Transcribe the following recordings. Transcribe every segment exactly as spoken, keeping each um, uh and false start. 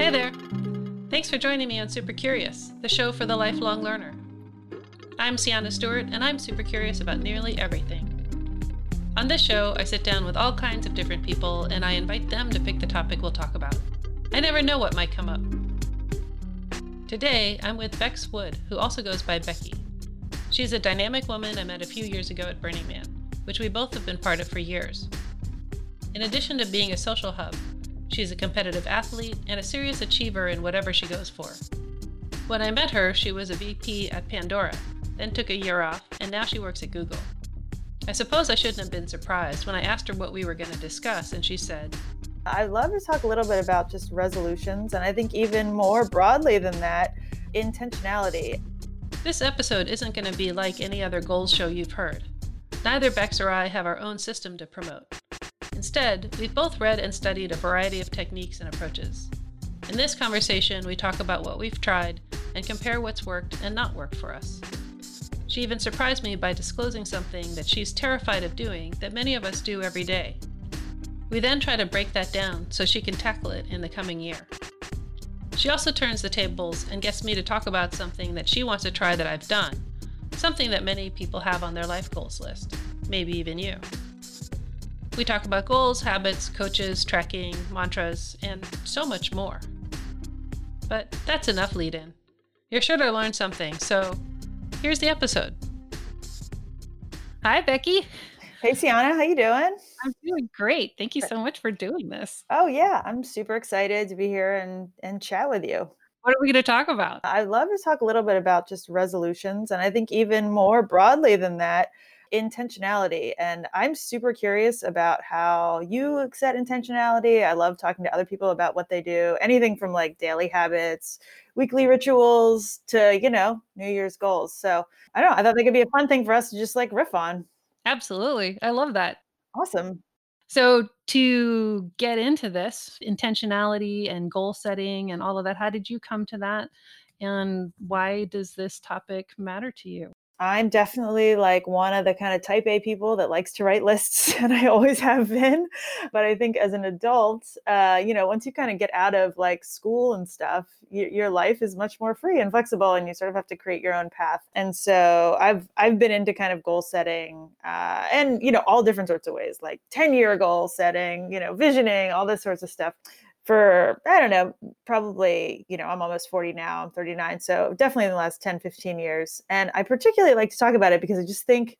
Hey there! Thanks for joining me on Super Curious, the show for the lifelong learner. I'm Sienna Stewart, and I'm super curious about nearly everything. On this show, I sit down with all kinds of different people, and I invite them to pick the topic we'll talk about. I never know what might come up. Today, I'm with Bex Wood, who also goes by Becky. She's a dynamic woman I met a few years ago at Burning Man, which we both have been part of for years. In addition to being a social hub, she's a competitive athlete and a serious achiever in whatever she goes for. When I met her, she was a V P at Pandora, then took a year off, and now she works at Google. I suppose I shouldn't have been surprised when I asked her what we were going to discuss, and she said, I'd love to talk a little bit about just resolutions, and I think even more broadly than that, intentionality. This episode isn't going to be like any other goals show you've heard. Neither Bex or I have our own system to promote. Instead, we've both read and studied a variety of techniques and approaches. In this conversation, we talk about what we've tried and compare what's worked and not worked for us. She even surprised me by disclosing something that she's terrified of doing that many of us do every day. We then try to break that down so she can tackle it in the coming year. She also turns the tables and gets me to talk about something that she wants to try that I've done, something that many people have on their life goals list, maybe even you. We talk about goals, habits, coaches, tracking, mantras, and so much more. But that's enough lead-in. You're sure to learn something, so here's the episode. Hi, Becky. Hey, Sienna. How you doing? I'm doing great. Thank you so much for doing this. Oh, yeah. I'm super excited to be here and, and chat with you. What are we going to talk about? I'd love to talk a little bit about just resolutions, and I think even more broadly than that, intentionality. And I'm super curious about how you set intentionality. I love talking to other people about what they do, anything from like daily habits, weekly rituals to, you know, New Year's goals. So I don't know. I thought that could be a fun thing for us to just like riff on. Absolutely. I love that. Awesome. So to get into this intentionality and goal setting and all of that, how did you come to that? And why does this topic matter to you? I'm definitely like one of the kind of type A people that likes to write lists, and I always have been. But I think as an adult, uh, you know, once you kind of get out of like school and stuff, y- your life is much more free and flexible, and you sort of have to create your own path. And so I've I've been into kind of goal setting, uh, and you know, all different sorts of ways, like ten-year goal setting, you know, visioning, all this sorts of stuff. For, I don't know, probably, you know, I'm almost forty now, I'm thirty-nine. So definitely in the last ten, fifteen years. And I particularly like to talk about it because I just think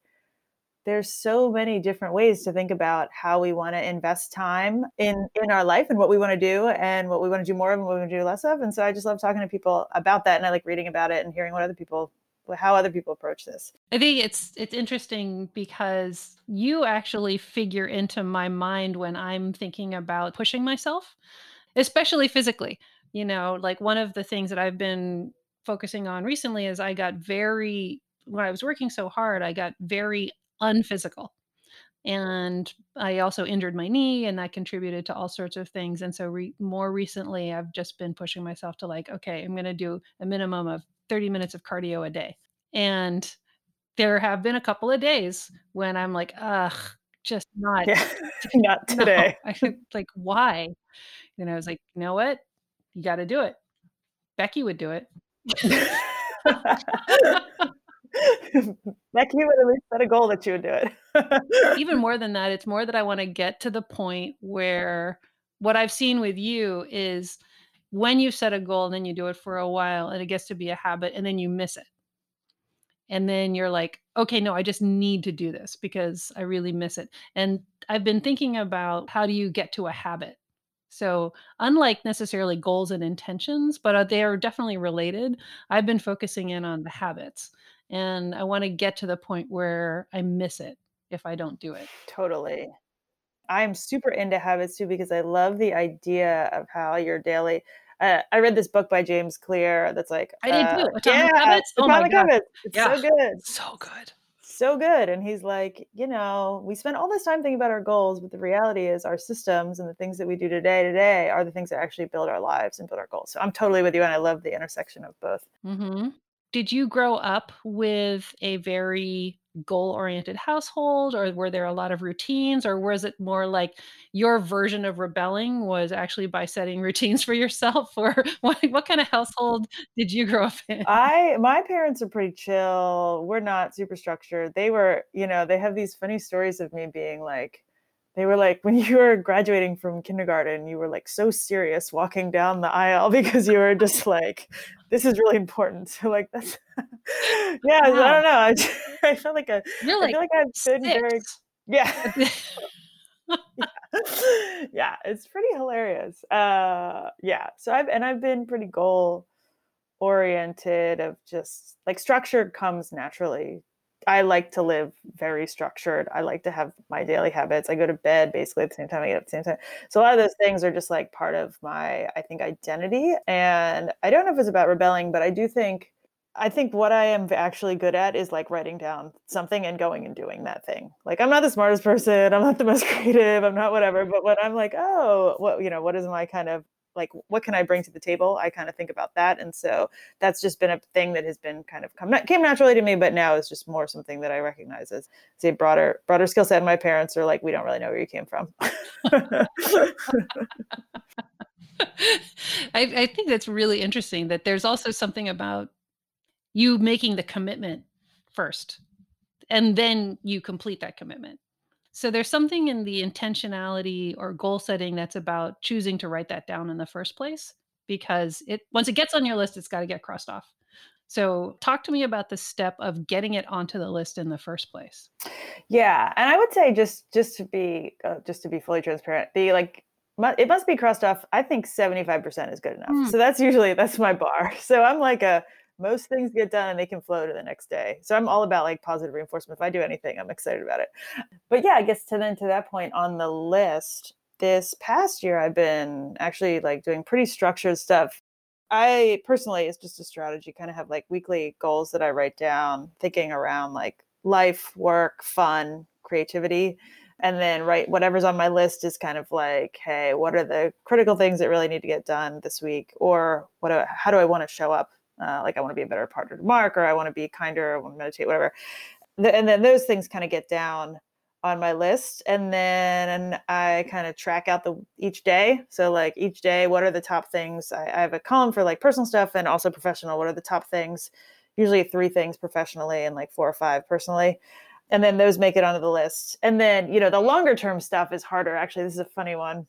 there's so many different ways to think about how we want to invest time in, in our life and what we want to do and what we want to do more of and what we want to do less of. And so I just love talking to people about that. And I like reading about it and hearing what other people how other people approach this. I think it's it's interesting because you actually figure into my mind when I'm thinking about pushing myself, especially physically. You know, like one of the things that I've been focusing on recently is I got very, when I was working so hard, I got very unphysical. And I also injured my knee, and that contributed to all sorts of things. And so re- more recently, I've just been pushing myself to like, okay, I'm going to do a minimum of thirty minutes of cardio a day. And there have been a couple of days when I'm like, ugh, just not, yeah, not today. No. I like, why? And I was like, you know what? You got to do it. Becky would do it. Becky would at least set a goal that you would do it. Even more than that, it's more that I want to get to the point where what I've seen with you is when you set a goal and then you do it for a while and it gets to be a habit and then you miss it. And then you're like, okay, no, I just need to do this because I really miss it. And I've been thinking about how do you get to a habit? So unlike necessarily goals and intentions, but they are definitely related. I've been focusing in on the habits, and I want to get to the point where I miss it if I don't do it. Totally. I'm super into habits too, because I love the idea of how your daily, uh, I read this book by James Clear that's like, I did too. Uh, Atomic yeah, Habits. Oh Atomic my God. Habits. It's yeah. so good. So good. So good. And he's like, you know, we spend all this time thinking about our goals, but the reality is our systems and the things that we do today, today are the things that actually build our lives and build our goals. So I'm totally with you. And I love the intersection of both. Mm-hmm. Did you grow up with a very goal-oriented household, or were there a lot of routines, or was it more like your version of rebelling was actually by setting routines for yourself? Or what, what kind of household did you grow up in? I, my parents are pretty chill. We're not super structured. They were, you know, they have these funny stories of me being like, they were like, when you were graduating from kindergarten, you were like so serious walking down the aisle because you were just like, this is really important. So like, that's, yeah, wow. I don't know. I, just, I felt like a, You're I like feel like I've been very, yeah. yeah. Yeah, it's pretty hilarious. Uh, yeah, so I've, and I've been pretty goal oriented of just like structure comes naturally. I like to live very structured. I like to have my daily habits. I go to bed basically at the same time. I get up at the same time. So a lot of those things are just like part of my, I think, identity. And I don't know if it's about rebelling, but I do think, I think what I am actually good at is like writing down something and going and doing that thing. Like, I'm not the smartest person. I'm not the most creative. I'm not whatever. But when I'm like, oh, what, you know, what is my kind of, like, what can I bring to the table? I kind of think about that. And so that's just been a thing that has been kind of come, came naturally to me, but now is just more something that I recognize as, as a broader, broader skill set. And my parents are like, we don't really know where you came from. I, I think that's really interesting that there's also something about you making the commitment first, and then you complete that commitment. So there's something in the intentionality or goal setting that's about choosing to write that down in the first place, because it, once it gets on your list, it's got to get crossed off. So talk to me about the step of getting it onto the list in the first place. Yeah. And I would say just, just to be, uh, just to be fully transparent, the like, it must be crossed off. I think seventy-five percent is good enough. Mm. So that's usually, that's my bar. So I'm like a, most things get done and they can flow to the next day. So I'm all about like positive reinforcement. If I do anything, I'm excited about it. But yeah, I guess to then to that point on the list, this past year, I've been actually like doing pretty structured stuff. I personally, it's just a strategy, kind of have like weekly goals that I write down, thinking around like life, work, fun, creativity. And then write whatever's on my list is kind of like, hey, what are the critical things that really need to get done this week? Or what? Do, how do I want to show up? Uh, like I want to be a better partner to Mark, or I want to be kinder, I want to meditate, whatever. The, and then those things kind of get down on my list. And then I kind of track out the each day. So like each day, what are the top things? I, I have a column for like personal stuff and also professional. What are the top things? Usually three things professionally and like four or five personally. And then those make it onto the list. And then, you know, the longer term stuff is harder. Actually, this is a funny one.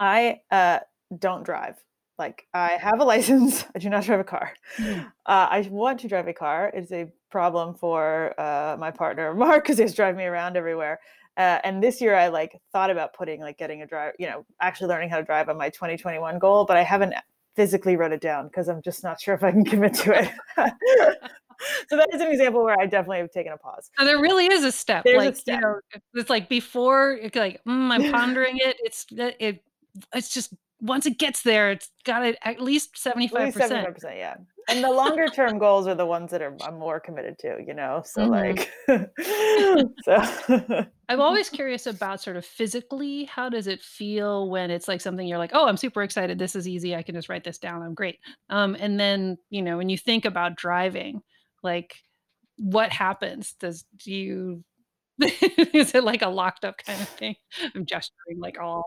I uh, don't drive. Like I have a license. I do not drive a car. Uh, I want to drive a car. It's a problem for uh, my partner, Mark, because he's driving me around everywhere. Uh, and this year I like thought about putting like getting a drive, you know, actually learning how to drive on my twenty twenty-one goal, but I haven't physically wrote it down because I'm just not sure if I can commit to it. So that is an example where I definitely have taken a pause. So there really is a step. There's like, a step. You know, it's like before it's like, mm, I'm pondering it. It's, it, it's just, once it gets there, it's got it at least seventy-five percent. At least seventy-five percent, yeah. And the longer term goals are the ones that are I'm more committed to, you know? So mm-hmm. like, so. I'm always curious about sort of physically, how does it feel when it's like something you're like, oh, I'm super excited. This is easy. I can just write this down. I'm great. Um, and then, you know, when you think about driving, like what happens? Does, do you, is it like a locked up kind of thing? I'm gesturing like all.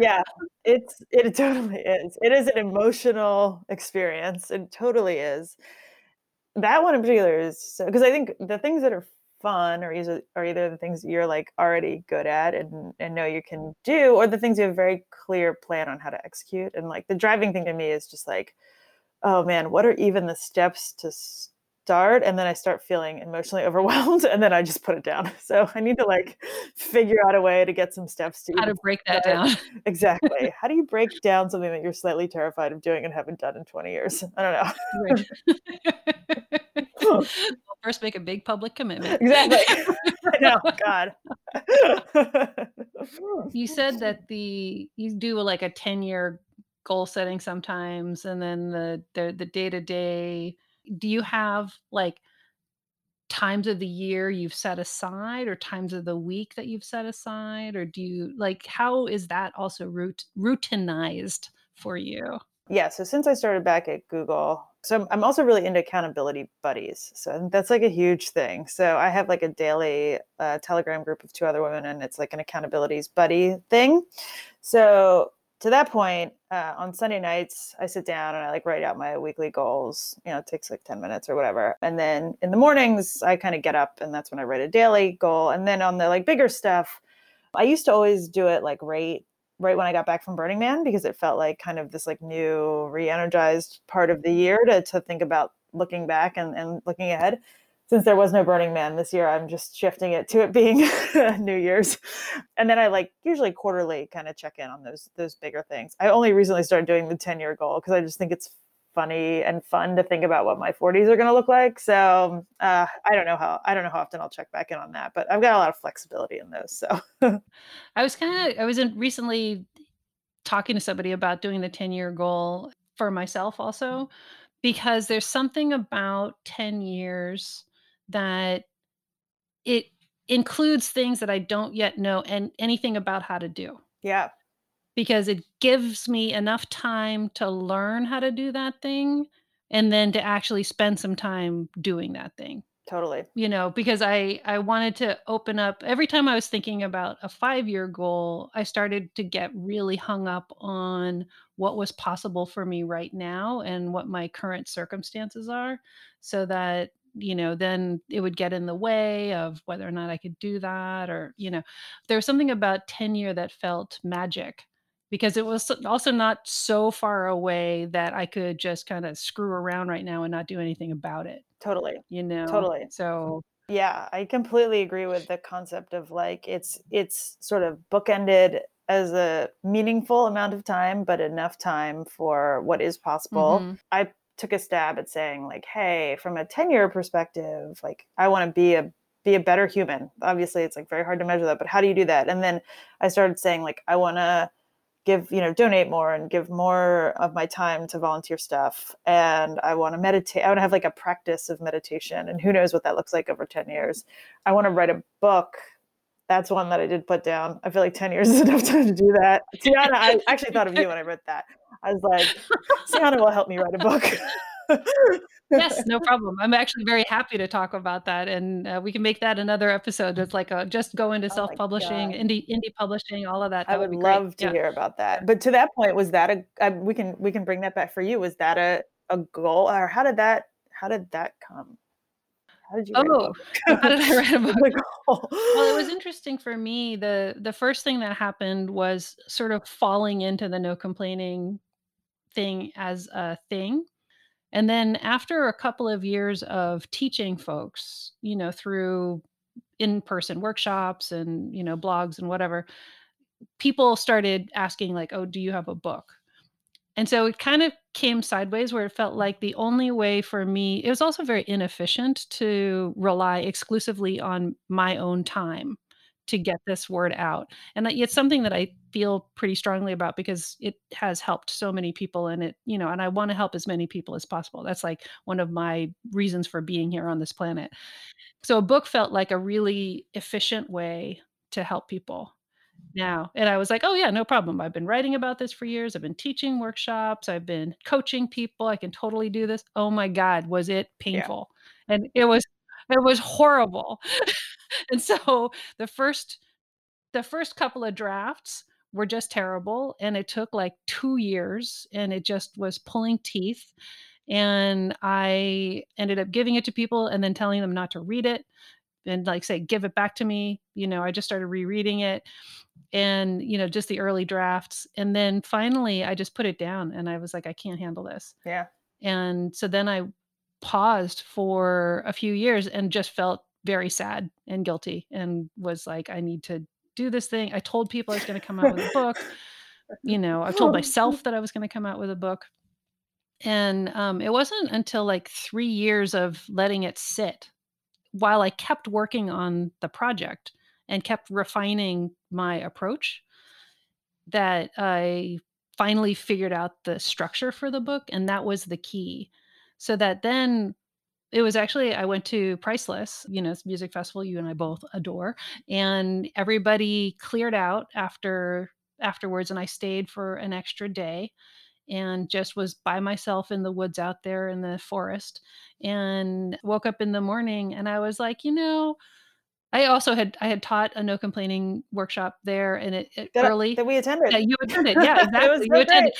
Yeah, it's it totally is. It is an emotional experience. It totally is. That one in particular is so, because I think the things that are fun are either are either the things that you're like already good at and and know you can do, or the things you have a very clear plan on how to execute. And like the driving thing to me is just like, oh man, what are even the steps to start? And then I start feeling emotionally overwhelmed, and then I just put it down. So I need to like figure out a way to get some steps to how to break that down. Exactly. How do you break down something that you're slightly terrified of doing and haven't done in twenty years? I don't know. Right. Well, first, make a big public commitment. Exactly. I know. God. You said that the you do like a ten year goal setting sometimes, and then the the the day to day. Do you have like times of the year you've set aside, or times of the week that you've set aside, or do you like, how is that also root, routinized for you? Yeah. So since I started back at Google, so I'm also really into accountability buddies. So I think that's like a huge thing. So I have like a daily uh, Telegram group of two other women, and it's like an accountabilities buddy thing. So to that point, uh, on Sunday nights, I sit down and I like write out my weekly goals. You know, it takes like ten minutes or whatever. And then in the mornings, I kind of get up, and that's when I write a daily goal. And then on the like bigger stuff, I used to always do it like right right when I got back from Burning Man, because it felt like kind of this like new re-energized part of the year to to think about looking back and, and looking ahead. Since there was no Burning Man this year, I'm just shifting it to it being New Year's. And then I like usually quarterly kind of check in on those those bigger things. I only recently started doing the ten-year goal because I just think it's funny and fun to think about what my forties are going to look like. So uh, I don't know how, I don't know how often I'll check back in on that, but I've got a lot of flexibility in those. So I was kind of, I was in recently talking to somebody about doing the ten-year goal for myself also, because there's something about ten years that it includes things that I don't yet know and anything about how to do. Yeah. Because it gives me enough time to learn how to do that thing and then to actually spend some time doing that thing. Totally. You know, because I, I wanted to open up. Every time I was thinking about a five-year goal, I started to get really hung up on what was possible for me right now and what my current circumstances are, so that, you know, then it would get in the way of whether or not I could do that. Or, you know, there was something about ten-year that felt magic, because it was also not so far away that I could just kind of screw around right now and not do anything about it. Totally. You know, totally. So yeah, I completely agree with the concept of like, it's, it's sort of bookended as a meaningful amount of time, but enough time for what is possible. Mm-hmm. I took a stab at saying like, hey, from a ten-year perspective, like I want to be a be a better human. Obviously it's like very hard to measure that, but how do you do that? And then I started saying like, I want to give, you know, donate more and give more of my time to volunteer stuff. And I want to meditate. I want to have like a practice of meditation, and who knows what that looks like over ten years. I want to write a book. That's one that I did put down. I feel like ten years is enough time to do that. Sienna, I actually thought of you when I read that. I was like, Sienna will help me write a book. Yes, no problem. I'm actually very happy to talk about that. And uh, we can make that another episode. It's like a, just go into oh self-publishing, indie indie publishing, all of that. that I would, would love to yeah. hear about that. But to that point, was that a, I, we can, we can bring that back for you. Was that a, a goal, or how did that, how did that come? How did you write oh, a book? How did I write a book? Well, it was interesting for me. The, the first thing that happened was sort of falling into the no complaining thing as a thing. And then after a couple of years of teaching folks, you know, through in-person workshops and, you know, blogs and whatever, people started asking like, oh, do you have a book? And so it kind of came sideways, where it felt like the only way for me, it was also very inefficient to rely exclusively on my own time to get this word out. And that, it's something that I feel pretty strongly about, because it has helped so many people, and it, you know, and I want to help as many people as possible. That's like one of my reasons for being here on this planet. So a book felt like a really efficient way to help people now. And I was like, oh yeah, no problem. I've been writing about this for years. I've been teaching workshops. I've been coaching people. I can totally do this. Oh my God, was it painful? Yeah. And it was, it was horrible. And so the first, the first couple of drafts were just terrible. And it took like two years and it just was pulling teeth. And I ended up giving it to people and then telling them not to read it and like say, give it back to me. You know, I just started rereading it and, you know, just the early drafts. And then finally I just put it down and I was like, I can't handle this. Yeah. And so then I paused for a few years and just felt very sad and guilty and was like, I need to do this thing. I told people I was going to come out with a book. You know, I've told myself that I was going to come out with a book. And um, it wasn't until like three years of letting it sit while I kept working on the project and kept refining my approach that I finally figured out the structure for the book. And that was the key. So that then it was actually, I went to Priceless, you know, it's a music festival you and I both adore, and everybody cleared out after afterwards. And I stayed for an extra day and just was by myself in the woods out there in the forest, and woke up in the morning and I was like, you know, I also had, I had taught a no complaining workshop there, and it, it that, early that we attended. Yeah, you attended. Yeah, exactly. It was so you attended.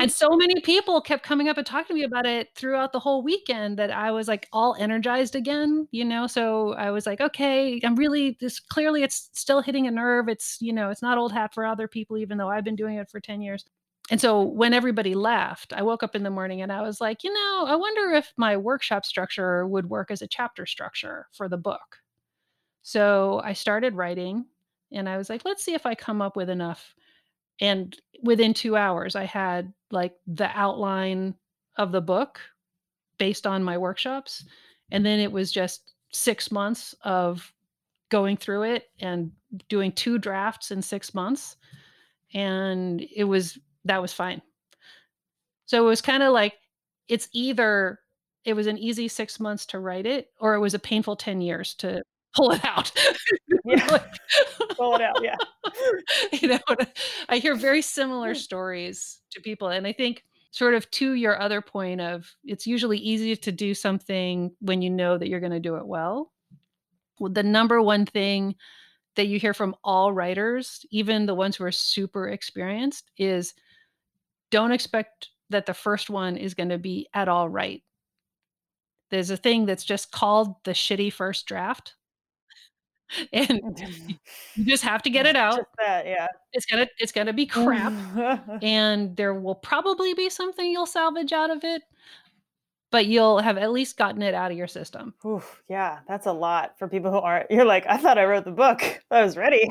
And so many people kept coming up and talking to me about it throughout the whole weekend that I was like all energized again, you know? So I was like, okay, I'm really this, clearly it's still hitting a nerve. It's, you know, it's not old hat for other people, even though I've been doing it for ten years. And so when everybody left, I woke up in the morning and I was like, you know, I wonder if my workshop structure would work as a chapter structure for the book. So I started writing and I was like, let's see if I come up with enough. And within two hours, I had like the outline of the book based on my workshops. And then it was just six months of going through it and doing two drafts in six months. And it was, that was fine. So it was kind of like, it's either, it was an easy six months to write it, or it was a painful ten years to pull it out. Yeah. Like, pull it out. Yeah. You know, I hear very similar stories to people. And I think sort of to your other point of, it's usually easy to do something when you know that you're going to do it well. Well, the number one thing that you hear from all writers, even the ones who are super experienced, is don't expect that the first one is going to be at all right. There's a thing that's just called the shitty first draft. And you just have to get it out. Just that, yeah. It's gonna, it's gonna be crap, and there will probably be something you'll salvage out of it, but you'll have at least gotten it out of your system. Ooh, yeah, that's a lot for people who aren't. You're like, I thought I wrote the book. I was ready.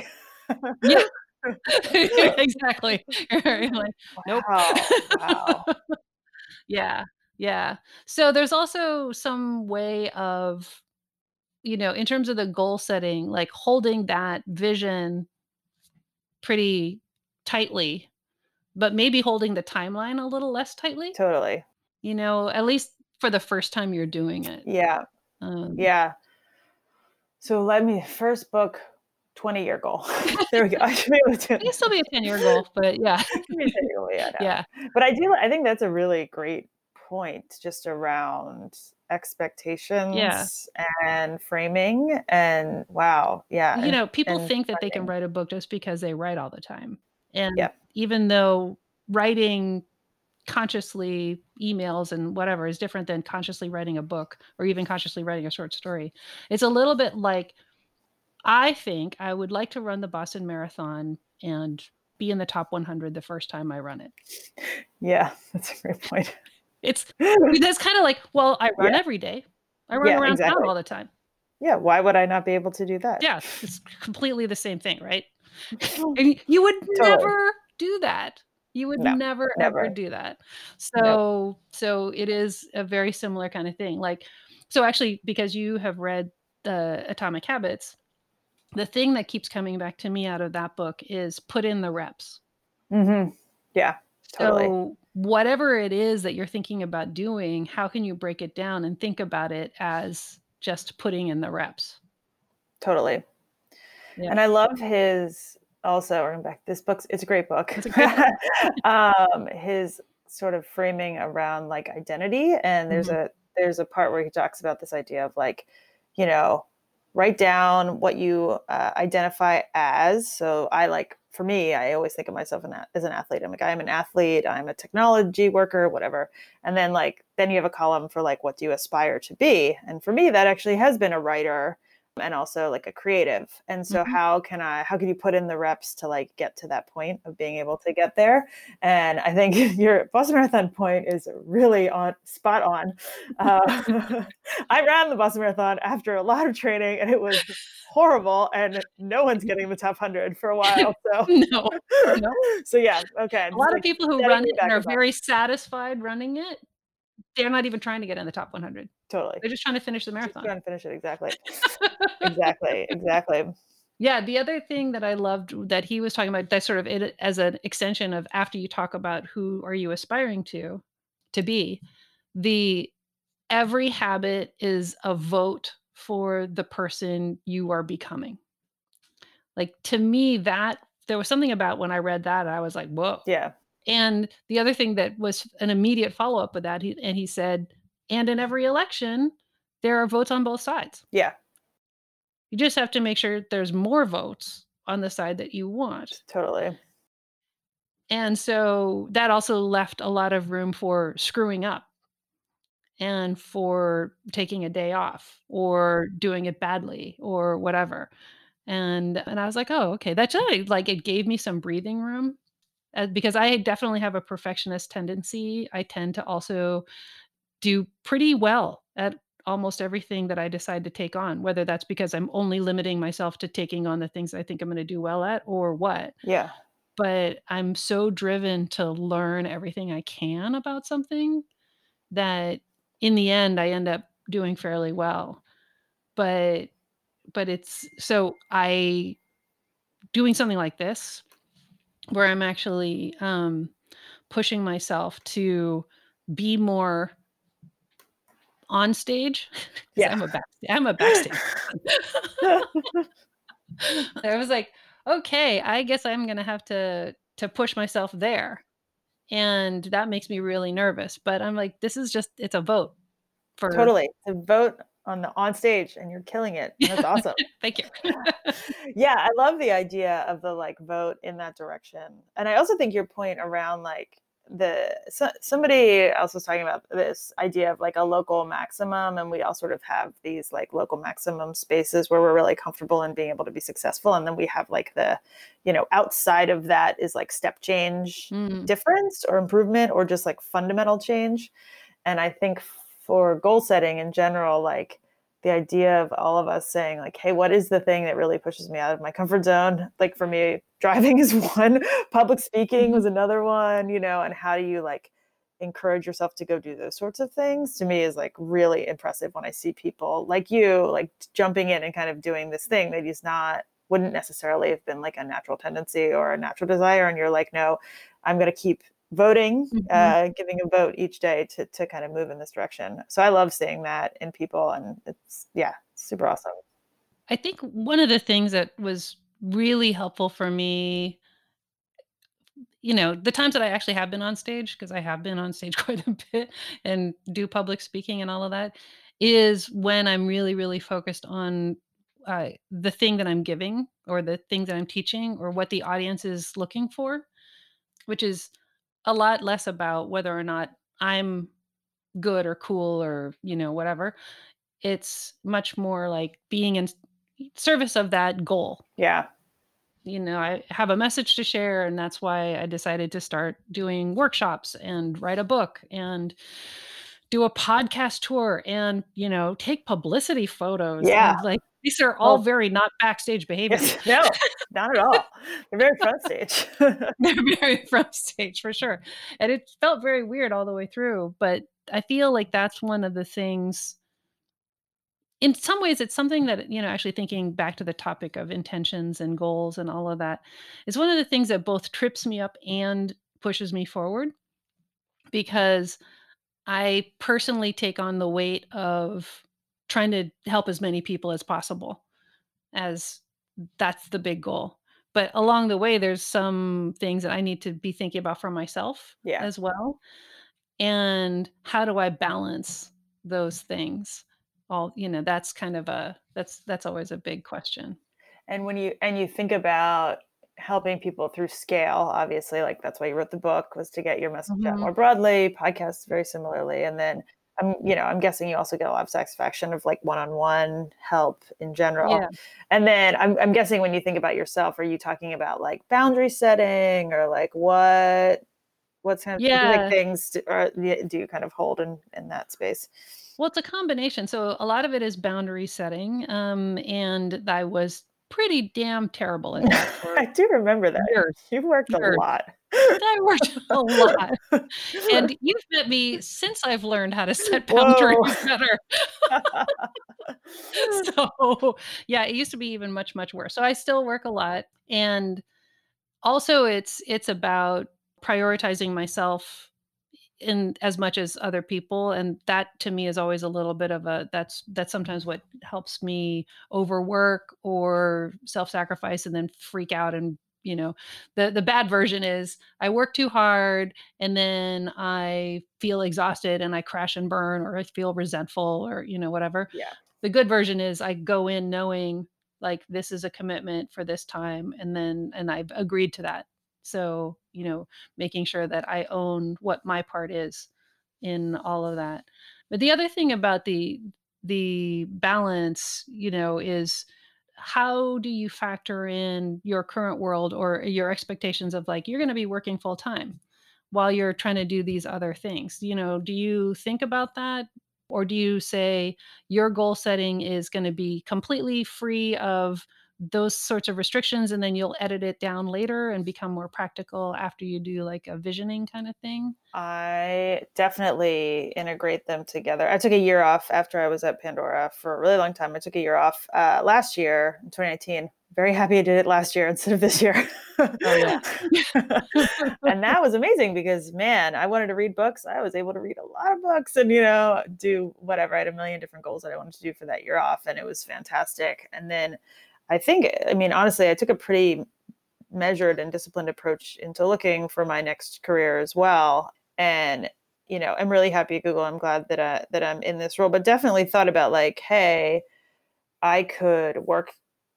Yeah, exactly. You're like, nope. Wow. Wow. Yeah, yeah. So there's also some way of, you know, in terms of the goal setting, like holding that vision pretty tightly, but maybe holding the timeline a little less tightly. Totally. You know, at least for the first time you're doing it. Yeah. Um, yeah. So let me, first book, twenty year goal. There we go. I should be able to do it. It can still be a ten year goal, but yeah. Yeah, no. Yeah. But I do, I think that's a really great point just around expectations, yeah, and framing, and wow, yeah, you know, people think that they can write a book just because they write all the time, and yeah, even though writing consciously emails and whatever is different than consciously writing a book or even consciously writing a short story, it's a little bit like, I think I would like to run the Boston Marathon and be in the top one hundred the first time I run it. Yeah, that's a great point. It's, that's kind of like, well, I run, yeah, every day. I run, yeah, around, exactly, town all the time. Yeah. Why would I not be able to do that? Yeah. It's completely the same thing, right? And you would, totally, never do that. You would no, never, never, ever do that. So, no. so it is a very similar kind of thing. Like, so actually, because you have read the Atomic Habits, the thing that keeps coming back to me out of that book is put in the reps. Mm-hmm. Yeah. Totally. So whatever it is that you're thinking about doing, how can you break it down and think about it as just putting in the reps? Totally. Yeah. And I love his, also, we're going back, this book's, it's a great book. It's a great book. um, his sort of framing around like identity. And there's mm-hmm. a, there's a part where he talks about this idea of like, you know, write down what you uh, identify as. So I like, for me, I always think of myself as an athlete. I'm like, I'm an athlete. I'm a technology worker, whatever. And then like, then you have a column for like, what do you aspire to be? And for me, that actually has been a writer and also like a creative. And so mm-hmm. how can I, how can you put in the reps to like get to that point of being able to get there? And I think your Boston Marathon point is really on spot on. Uh, I ran the Boston Marathon after a lot of training and it was horrible and no one's getting the top hundred for a while. So, no, no. So yeah. Okay. A lot like of people who run it and are very satisfied running it. They're not even trying to get in the top one hundred. Totally. They're just trying to finish the marathon. Just trying to finish it. Exactly. exactly. Exactly. Yeah. The other thing that I loved that he was talking about, that sort of it as an extension of after you talk about who are you aspiring to, to be, the every habit is a vote for the person you are becoming. Like to me, that there was something about when I read that, I was like, whoa. Yeah. And the other thing that was an immediate follow-up with that, he, and he said, and in every election, there are votes on both sides. Yeah. You just have to make sure there's more votes on the side that you want. Totally. And so that also left a lot of room for screwing up and for taking a day off or doing it badly or whatever. And and I was like, oh, okay. That's like, it gave me some breathing room uh, because I definitely have a perfectionist tendency. I tend to also do pretty well at almost everything that I decide to take on, whether that's because I'm only limiting myself to taking on the things I think I'm going to do well at or what. Yeah. But I'm so driven to learn everything I can about something that in the end I end up doing fairly well. But but it's so I doing something like this where I'm actually um, pushing myself to be more on stage. Yeah. I'm a back, I'm a backstage. I was like, okay, I guess I'm going to have to to push myself there. And that makes me really nervous, but I'm like, this is just, it's a vote for totally. It's a vote on the on stage and you're killing it. That's awesome. Thank you. Yeah. I love the idea of the like vote in that direction. And I also think your point around like the, so, somebody else was talking about this idea of like a local maximum. And we all sort of have these like local maximum spaces where we're really comfortable in being able to be successful. And then we have like the, you know, outside of that is like step change mm. difference or improvement or just like fundamental change. And I think for goal setting in general, like the idea of all of us saying like, hey, what is the thing that really pushes me out of my comfort zone? Like for me, driving is one, public speaking was another one, you know, and how do you like encourage yourself to go do those sorts of things to me is like really impressive when I see people like you, like jumping in and kind of doing this thing that is not, wouldn't necessarily have been like a natural tendency or a natural desire. And you're like, no, I'm going to keep voting, mm-hmm. uh, giving a vote each day to to kind of move in this direction. So I love seeing that in people and it's, yeah, super awesome. I think one of the things that was really helpful for me, you know, the times that I actually have been on stage, because I have been on stage quite a bit and do public speaking and all of that, is when I'm really, really focused on uh, the thing that I'm giving or the thing that I'm teaching or what the audience is looking for, which is a lot less about whether or not I'm good or cool or, you know, whatever. It's much more like being in service of that goal. Yeah. You know, I have a message to share, and that's why I decided to start doing workshops and write a book and do a podcast tour and, you know, take publicity photos. Yeah. And, like, these are all well, very not backstage behaviors. No, not at all. They're very front stage. They're very front stage for sure. And it felt very weird all the way through, but I feel like that's one of the things. In some ways, it's something that, you know, actually thinking back to the topic of intentions and goals and all of that, is one of the things that both trips me up and pushes me forward, because I personally take on the weight of trying to help as many people as possible, as that's the big goal. But along the way, there's some things that I need to be thinking about for myself yeah. as well. And how do I balance those things? All, you know, that's kind of a, that's, that's always a big question. And when you, and you think about helping people through scale, obviously, like that's why you wrote the book, was to get your message mm-hmm. out more broadly, podcasts very similarly. And then I'm, you know, I'm guessing you also get a lot of satisfaction of like one-on-one help in general. Yeah. And then I'm, I'm guessing when you think about yourself, are you talking about like boundary setting or like what, what kind of yeah. like things do, or do you kind of hold in, in that space? Well, it's a combination. So a lot of it is boundary setting. Um, and I was pretty damn terrible at that. I do remember that. Years. You worked years. a lot. I worked a lot. And you've met me since I've learned how to set boundaries Whoa. better. So yeah, it used to be even much, much worse. So I still work a lot. And also it's, it's about prioritizing myself in as much as other people. And that to me is always a little bit of a, that's, that's sometimes what helps me overwork or self-sacrifice and then freak out and you know, the, the bad version is I work too hard and then I feel exhausted and I crash and burn, or I feel resentful, or, you know, whatever. Yeah. The good version is I go in knowing like, this is a commitment for this time. And then, and I've agreed to that. So, you know, making sure that I own what my part is in all of that. But the other thing about the, the balance, you know, is how do you factor in your current world or your expectations of like, you're going to be working full time while you're trying to do these other things? You know, do you think about that? Or do you say your goal setting is going to be completely free of those sorts of restrictions, and then you'll edit it down later and become more practical after you do like a visioning kind of thing? I definitely integrate them together. I took a year off after I was at Pandora for a really long time. I took a year off uh, last year, in twenty nineteen. Very happy I did it last year instead of this year. Oh, yeah. And that was amazing because, man, I wanted to read books. I was able to read a lot of books and, you know, do whatever. I had a million different goals that I wanted to do for that year off, and it was fantastic. And then I think, I mean, honestly, I took a pretty measured and disciplined approach into looking for my next career as well. And, you know, I'm really happy at Google. I'm glad that, I, that I'm in this role, but definitely thought about like, hey, I could work,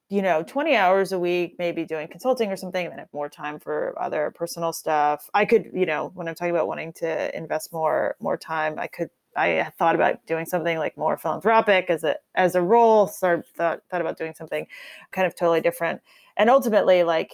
you know, twenty hours a week, maybe doing consulting or something, and then have more time for other personal stuff. I could, you know, when I'm talking about wanting to invest more, more time, I could, I thought about doing something like more philanthropic as a as a role. So thought thought about doing something kind of totally different. And ultimately, like,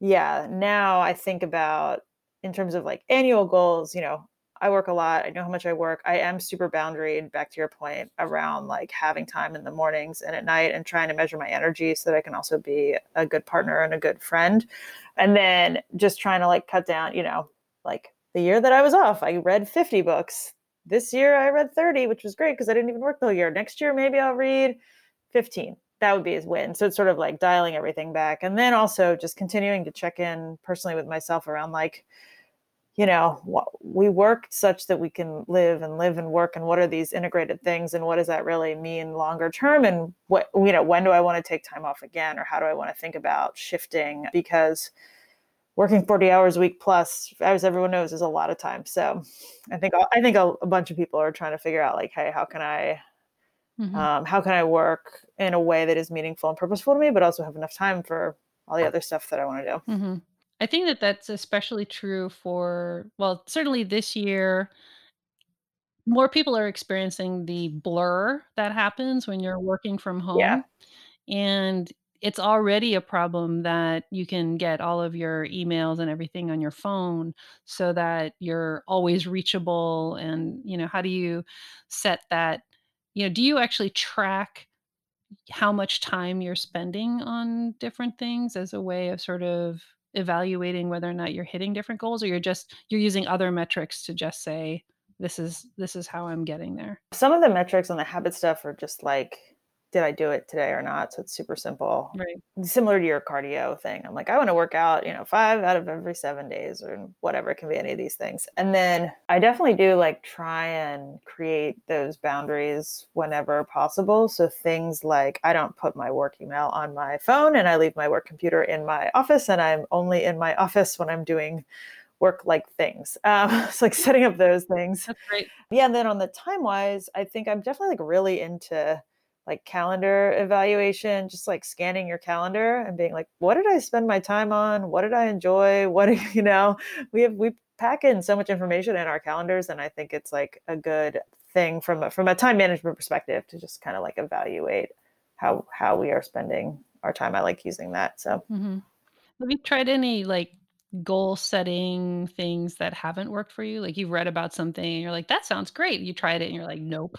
yeah, now I think about in terms of like annual goals. You know, I work a lot. I know how much I work. I am super boundaried, back to your point, around like having time in the mornings and at night, and trying to measure my energy so that I can also be a good partner and a good friend. And then just trying to like cut down. You know, like the year that I was off, I read fifty books. This year I read thirty, which was great because I didn't even work the whole year. Next year, maybe I'll read fifteen. That would be his win. So it's sort of like dialing everything back. And then also just continuing to check in personally with myself around like, you know, wh- we worked such that we can live and live and work. And what are these integrated things? And what does that really mean longer term? And what, you know, when do I want to take time off again? Or how do I want to think about shifting? Because working forty hours a week plus, as everyone knows, is a lot of time. So I think I think a, a bunch of people are trying to figure out like, hey, how can I mm-hmm. um, how can I work in a way that is meaningful and purposeful to me, but also have enough time for all the other stuff that I want to do. Mm-hmm. I think that that's especially true for, well, certainly this year, more people are experiencing the blur that happens when you're working from home. Yeah. And it's already a problem that you can get all of your emails and everything on your phone so that you're always reachable. And, you know, how do you set that, you know, do you actually track how much time you're spending on different things as a way of sort of evaluating whether or not you're hitting different goals, or you're just, you're using other metrics to just say, this is, this is how I'm getting there? Some of the metrics on the habit stuff are just like, did I do it today or not? So it's super simple, right? Similar to your cardio thing. I'm like, I want to work out, you know, five out of every seven days or whatever. It can be any of these things. And then I definitely do like try and create those boundaries whenever possible. So things like I don't put my work email on my phone, and I leave my work computer in my office, and I'm only in my office when I'm doing work like things. Um, it's like setting up those things. That's great. Yeah. And then on the time wise, I think I'm definitely like really into like calendar evaluation, just like scanning your calendar and being like, what did I spend my time on? What did I enjoy? What, you know, we have, we pack in so much information in our calendars. And I think it's like a good thing from a, from a time management perspective to just kind of like evaluate how, how we are spending our time. I like using that. So mm-hmm. Have you tried any like goal setting things that haven't worked for you? Like you've read about something and you're like, that sounds great. You tried it and you're like, nope.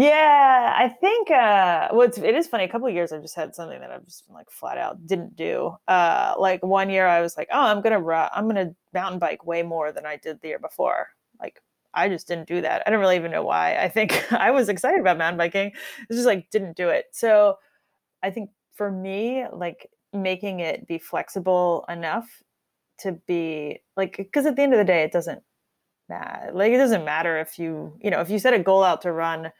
Yeah, I think uh, well, it's, it is funny. A couple of years I've just had something that I've just been like flat out didn't do. Uh, like one year I was like, oh, I'm gonna run, I'm gonna mountain bike way more than I did the year before. Like I just didn't do that. I don't really even know why. I think I was excited about mountain biking. It's just like didn't do it. So I think for me, like making it be flexible enough to be like, because at the end of the day, it doesn't matter. Like it doesn't matter if you, you know, if you set a goal out to run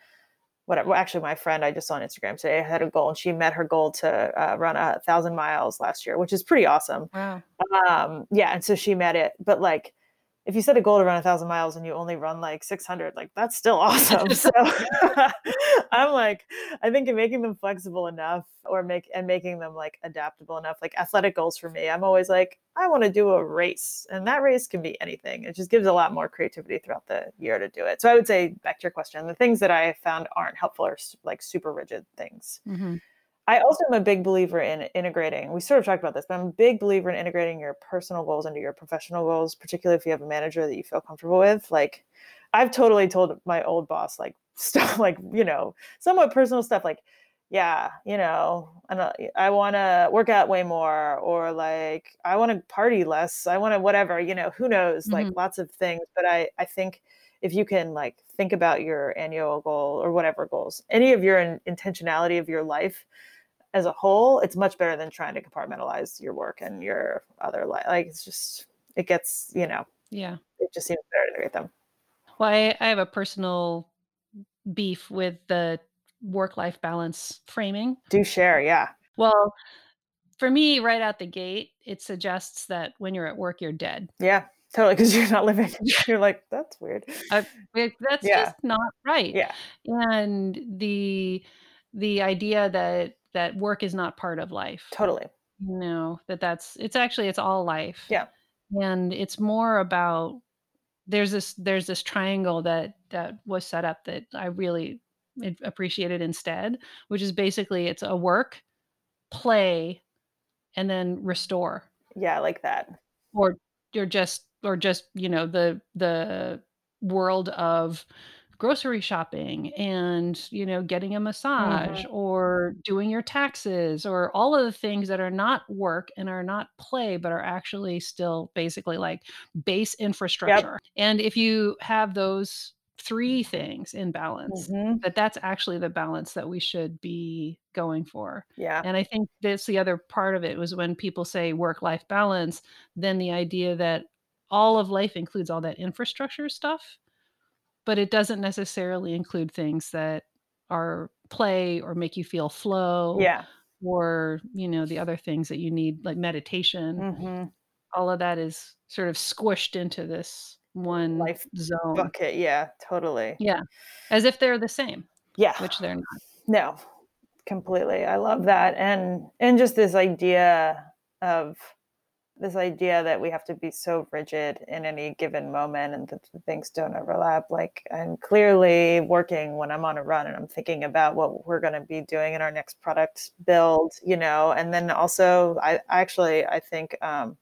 whatever. Well, actually, my friend I just saw on Instagram today had a goal, and she met her goal to uh, run a thousand miles last year, which is pretty awesome. Wow. Um, yeah, and so she met it. But like, if you set a goal to run a thousand miles and you only run like six hundred, like that's still awesome. So I'm like, I think in making them flexible enough, or make and making them like adaptable enough, like athletic goals for me, I'm always like, I want to do a race, and that race can be anything. It just gives a lot more creativity throughout the year to do it. So I would say, back to your question, the things that I found aren't helpful are like super rigid things. Mm-hmm. I also am a big believer in integrating. We sort of talked about this, but I'm a big believer in integrating your personal goals into your professional goals, particularly if you have a manager that you feel comfortable with. Like, I've totally told my old boss, like stuff, like, you know, somewhat personal stuff, like, yeah, you know, I, I want to work out way more, or like, I want to party less. I want to whatever, you know, who knows, mm-hmm. like lots of things. But I, I think if you can like think about your annual goal or whatever goals, any of your in- intentionality of your life as a whole, it's much better than trying to compartmentalize your work and your other life. Like, it's just, it gets, you know, yeah, it just seems better to integrate them. Well, I, I have a personal beef with the work-life balance framing. Do share. Yeah. Well, for me, right out the gate, it suggests that when you're at work, you're dead. Yeah, totally. Cause you're not living. You're like, that's weird. I, it, that's yeah. just not right. Yeah. And the, the idea that, that work is not part of life. Totally. You know, that that's, it's actually, it's all life. Yeah. And it's more about, there's this, there's this triangle that, that was set up that I really appreciated instead, which is basically it's a work, play, and then restore. Yeah. I like that. Or you're just, or just, you know, the, the world of grocery shopping and, you know, getting a massage mm-hmm. or doing your taxes or all of the things that are not work and are not play, but are actually still basically like base infrastructure. Yep. And if you have those three things in balance, that mm-hmm. that's actually the balance that we should be going for. Yeah. And I think that's the other part of it was when people say work-life balance, then the idea that all of life includes all that infrastructure stuff, but it doesn't necessarily include things that are play or make you feel flow yeah. or, you know, the other things that you need, like meditation, mm-hmm. all of that is sort of squished into this one life zone bucket. Yeah, totally. Yeah. As if they're the same. Yeah. Which they're not. No, completely. I love that. And, and just this idea of this idea that we have to be so rigid in any given moment and that things don't overlap. Like, I'm clearly working when I'm on a run and I'm thinking about what we're going to be doing in our next product build, you know, and then also I actually, I think, um,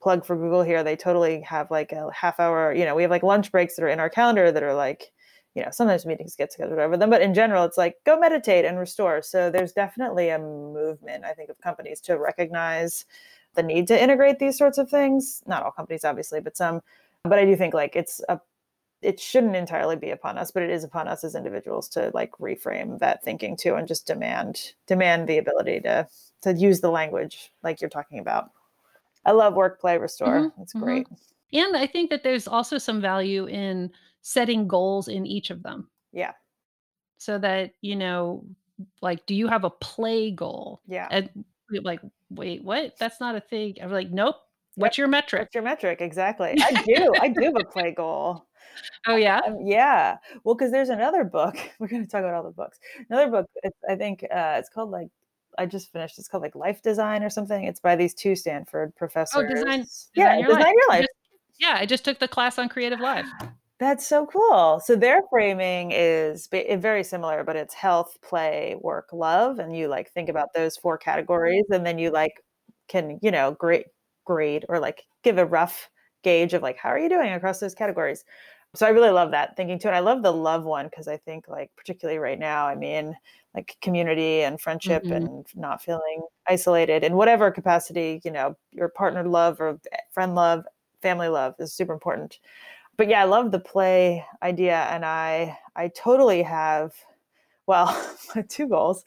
plug for Google here, they totally have like a half hour, you know, we have like lunch breaks that are in our calendar that are like, you know, sometimes meetings get scheduled over them, but in general, it's like, go meditate and restore. So there's definitely a movement, I think, of companies to recognize the need to integrate these sorts of things. Not all companies, obviously, but some. But I do think like it's a, it shouldn't entirely be upon us, but it is upon us as individuals to like reframe that thinking too, and just demand demand the ability to to use the language like you're talking about. I love work, play, restore. Mm-hmm, it's great. Mm-hmm. And I think that there's also some value in setting goals in each of them. Yeah. So that, you know, like, do you have a play goal? Yeah. And like, wait, what? That's not a thing. I'm like, nope. What's your metric? What's your metric? Exactly. I do. I do have a play goal. Oh yeah. Um, yeah. Well, cause there's another book. We're going to talk about all the books. Another book. It's, I think uh, it's called like, I just finished. It's called like Life Design or something. It's by these two Stanford professors. Oh, design. Yeah. Design Your Life. Design Your Life. I just, yeah. I just took the class on Creative Live. That's so cool. So their framing is very similar, but it's health, play, work, love. And you like think about those four categories, and then you like can, you know, grade, grade or like give a rough gauge of like, how are you doing across those categories? So I really love that thinking too. And I love the love one, because I think like particularly right now, I mean, like community and friendship mm-hmm. and not feeling isolated in whatever capacity, you know, your partner love or friend love, family love is super important. But yeah, I love the play idea. And I, I totally have, well, two goals.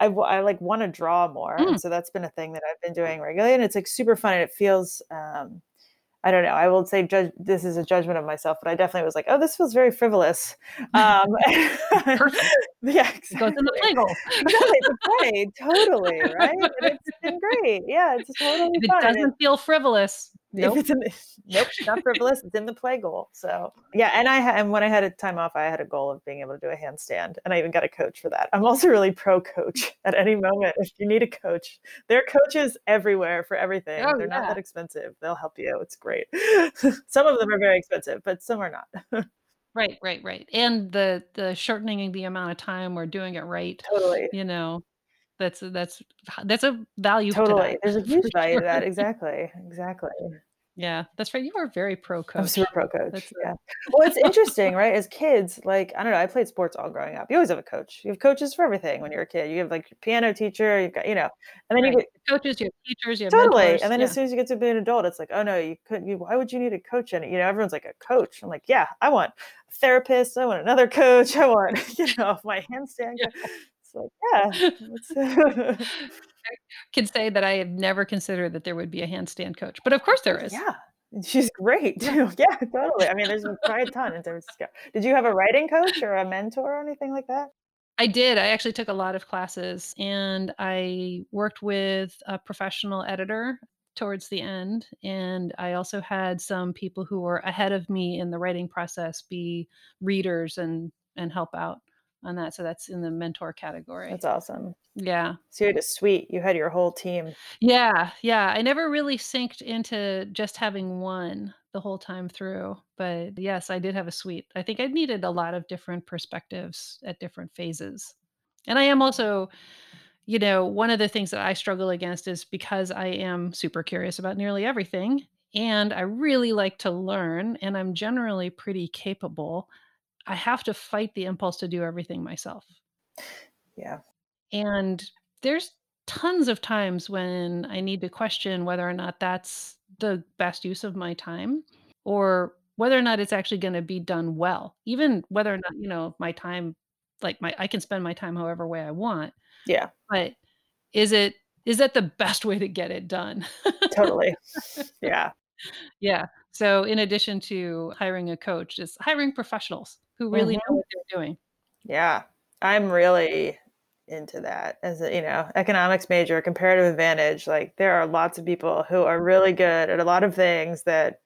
I, I like want to draw more. Mm. So that's been a thing that I've been doing regularly, and it's like super fun. And it feels, um, I don't know. I will say judge, this is a judgment of myself, but I definitely was like, oh, this feels very frivolous. Um, yeah, exactly. Goes in the play goal. Exactly, it's a play, totally, right? And it's been great. Yeah, it's totally if it fun. It doesn't and feel frivolous. Nope. If it's in the, nope, not frivolous. It's in the play goal. So yeah, and I ha- and when I had a time off, I had a goal of being able to do a handstand, and I even got a coach for that. I'm also really pro coach. At any moment, if you need a coach, there are coaches everywhere for everything. Oh, They're yeah. not that expensive. They'll help you. It's great. Some of them are very expensive, but some are not. Right, right, right. And the the shortening the amount of time we're doing it right. Totally. You know. That's that's that's a value. Totally, to that. There's a huge value to that. Exactly, exactly. Yeah, that's right. You are very pro coach. I'm super pro coach. That's yeah. Well, it's interesting, right? As kids, like I don't know, I played sports all growing up. You always have a coach. You have coaches for everything when you're a kid. You have like your piano teacher. You've got you know, and then right. you get coaches, you have teachers, you have totally. Mentors, and then yeah. as soon as you get to be an adult, it's like, oh no, you couldn't. You, why would you need a coach? And you know, everyone's like a coach. I'm like, yeah, I want a therapist. I want another coach. I want you know my handstand. Yeah. Like, yeah, I can say that I have never considered that there would be a handstand coach, but of course there is. Yeah, she's great too. Yeah, totally. I mean, there's quite a ton in San Francisco. Did you have a writing coach or a mentor or anything like that? I did. I actually took a lot of classes, and I worked with a professional editor towards the end, and I also had some people who were ahead of me in the writing process be readers and and help out on that. So that's in the mentor category. That's awesome. Yeah. So you had a suite, you had your whole team. Yeah. Yeah. I never really synced into just having one the whole time through, but yes, I did have a suite. I think I needed a lot of different perspectives at different phases. And I am also, you know, one of the things that I struggle against is because I am super curious about nearly everything, and I really like to learn, and I'm generally pretty capable. I have to fight the impulse to do everything myself. Yeah. And there's tons of times when I need to question whether or not that's the best use of my time, or whether or not it's actually going to be done well, even whether or not, you know, my time, like my, I can spend my time however way I want. Yeah. But is it, is that the best way to get it done? Totally. Yeah. Yeah. So in addition to hiring a coach, is hiring professionals who really mm-hmm. know what they're doing. Yeah. I'm really into that as a, you know, economics major, comparative advantage. Like there are lots of people who are really good at a lot of things that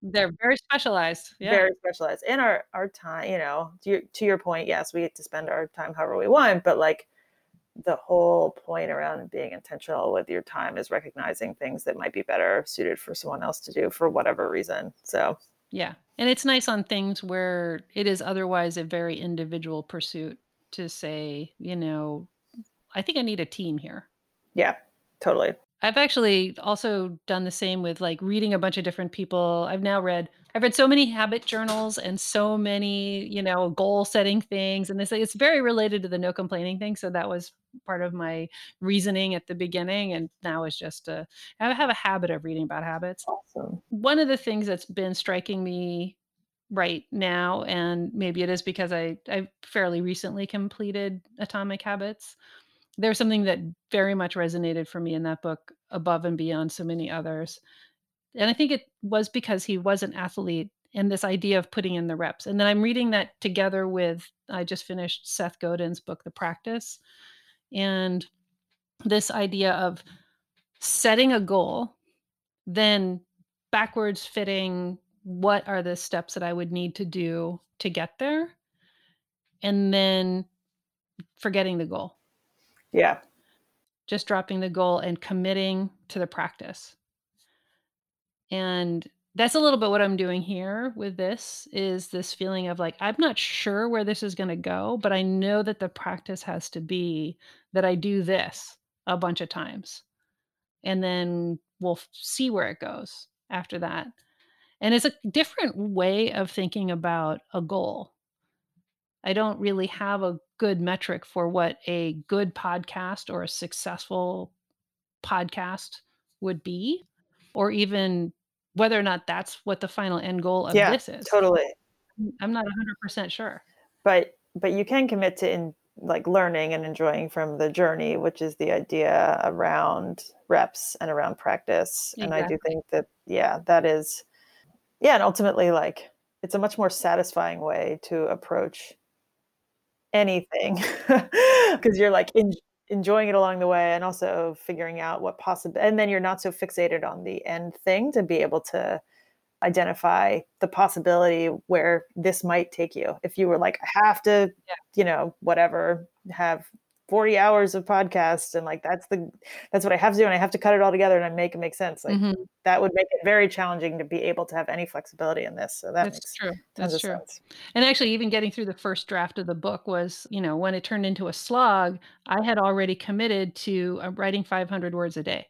they're very specialized. Yeah. Very specialized in our, our time, you know, to your, to your point. Yes. We get to spend our time however we want, but like the whole point around being intentional with your time is recognizing things that might be better suited for someone else to do for whatever reason. So, yeah. And it's nice on things where it is otherwise a very individual pursuit to say, you know, I think I need a team here. Yeah, totally. I've actually also done the same with like reading a bunch of different people. I've now read, I've read so many habit journals and so many, you know, goal setting things. And this, it's very related to the no complaining thing. So that was part of my reasoning at the beginning. And now it's just a, I have a habit of reading about habits. Awesome. One of the things that's been striking me right now, and maybe it is because I, I fairly recently completed Atomic Habits, there's something that very much resonated for me in that book above and beyond so many others. And I think it was because he was an athlete, and this idea of putting in the reps. And then I'm reading that together with, I just finished Seth Godin's book, The Practice. And this idea of setting a goal, then backwards fitting, what are the steps that I would need to do to get there? And then forgetting the goal. Yeah. Just dropping the goal and committing to the practice. And that's a little bit what I'm doing here with this, is this feeling of like, I'm not sure where this is going to go, but I know that the practice has to be that I do this a bunch of times, and then we'll see where it goes after that. And it's a different way of thinking about a goal. I don't really have a good metric for what a good podcast or a successful podcast would be, or even whether or not that's what the final end goal of yeah, this is. Totally. I'm not one hundred percent sure. But but you can commit to in, like learning and enjoying from the journey, which is the idea around reps and around practice. Exactly. And I do think that, yeah, that is yeah, and ultimately, like, it's a much more satisfying way to approach anything because you're like en- enjoying it along the way, and also figuring out what possible, and then you're not so fixated on the end thing to be able to identify the possibility where this might take you. If you were like, I have to, yeah. you know, whatever, have forty hours of podcasts, and like, that's the, that's what I have to do, and I have to cut it all together and I make it make sense. Like mm-hmm. that would make it very challenging to be able to have any flexibility in this. So that that's makes true. That's true. Sense. And actually even getting through the first draft of the book was, you know, when it turned into a slog, I had already committed to uh, writing five hundred words a day.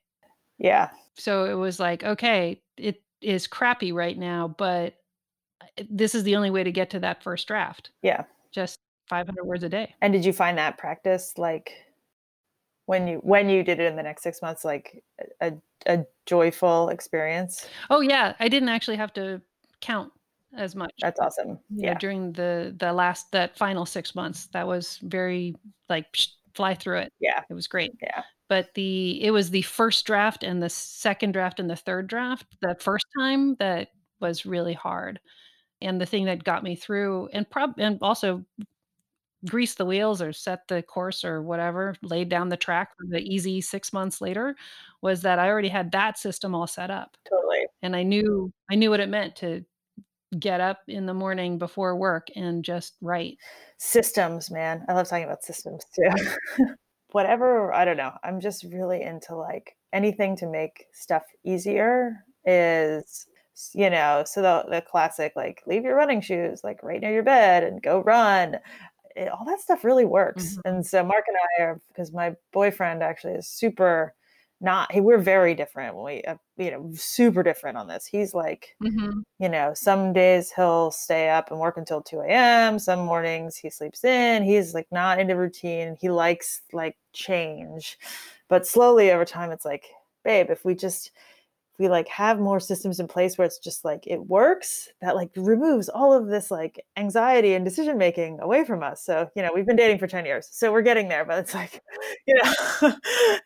Yeah. So it was like, okay, it is crappy right now, but this is the only way to get to that first draft. Yeah. Just five hundred words a day. And did you find that practice, like when you, when you did it in the next six months, like a, a joyful experience? Oh yeah. I didn't actually have to count as much. That's awesome. Yeah. You know, during the, the last, that final six months, that was very like psh, fly through it. Yeah. It was great. Yeah. But the, it was the first draft and the second draft and the third draft, the first time that was really hard. And the thing that got me through and prob and also grease the wheels or set the course or whatever, laid down the track for the easy six months later, was that I already had that system all set up. Totally. And I knew, I knew what it meant to get up in the morning before work and just write. Systems, man. I love talking about systems too. Whatever. I don't know. I'm just really into like anything to make stuff easier is, you know, so the, the classic, like leave your running shoes, like right near your bed and go run. It, all that stuff really works. Mm-hmm. And so Mark and I are, because my boyfriend actually is super not, he, we're very different. We, uh, you know, super different on this. He's like, mm-hmm. you know, some days he'll stay up and work until two a.m. Some mornings he sleeps in. He's like not into routine. He likes like change, but slowly over time, it's like, babe, if we just, if we like have more systems in place where it's just like, it works, that like removes all of this like anxiety and decision-making away from us. So, you know, we've been dating for ten years, so we're getting there, but it's like, you know,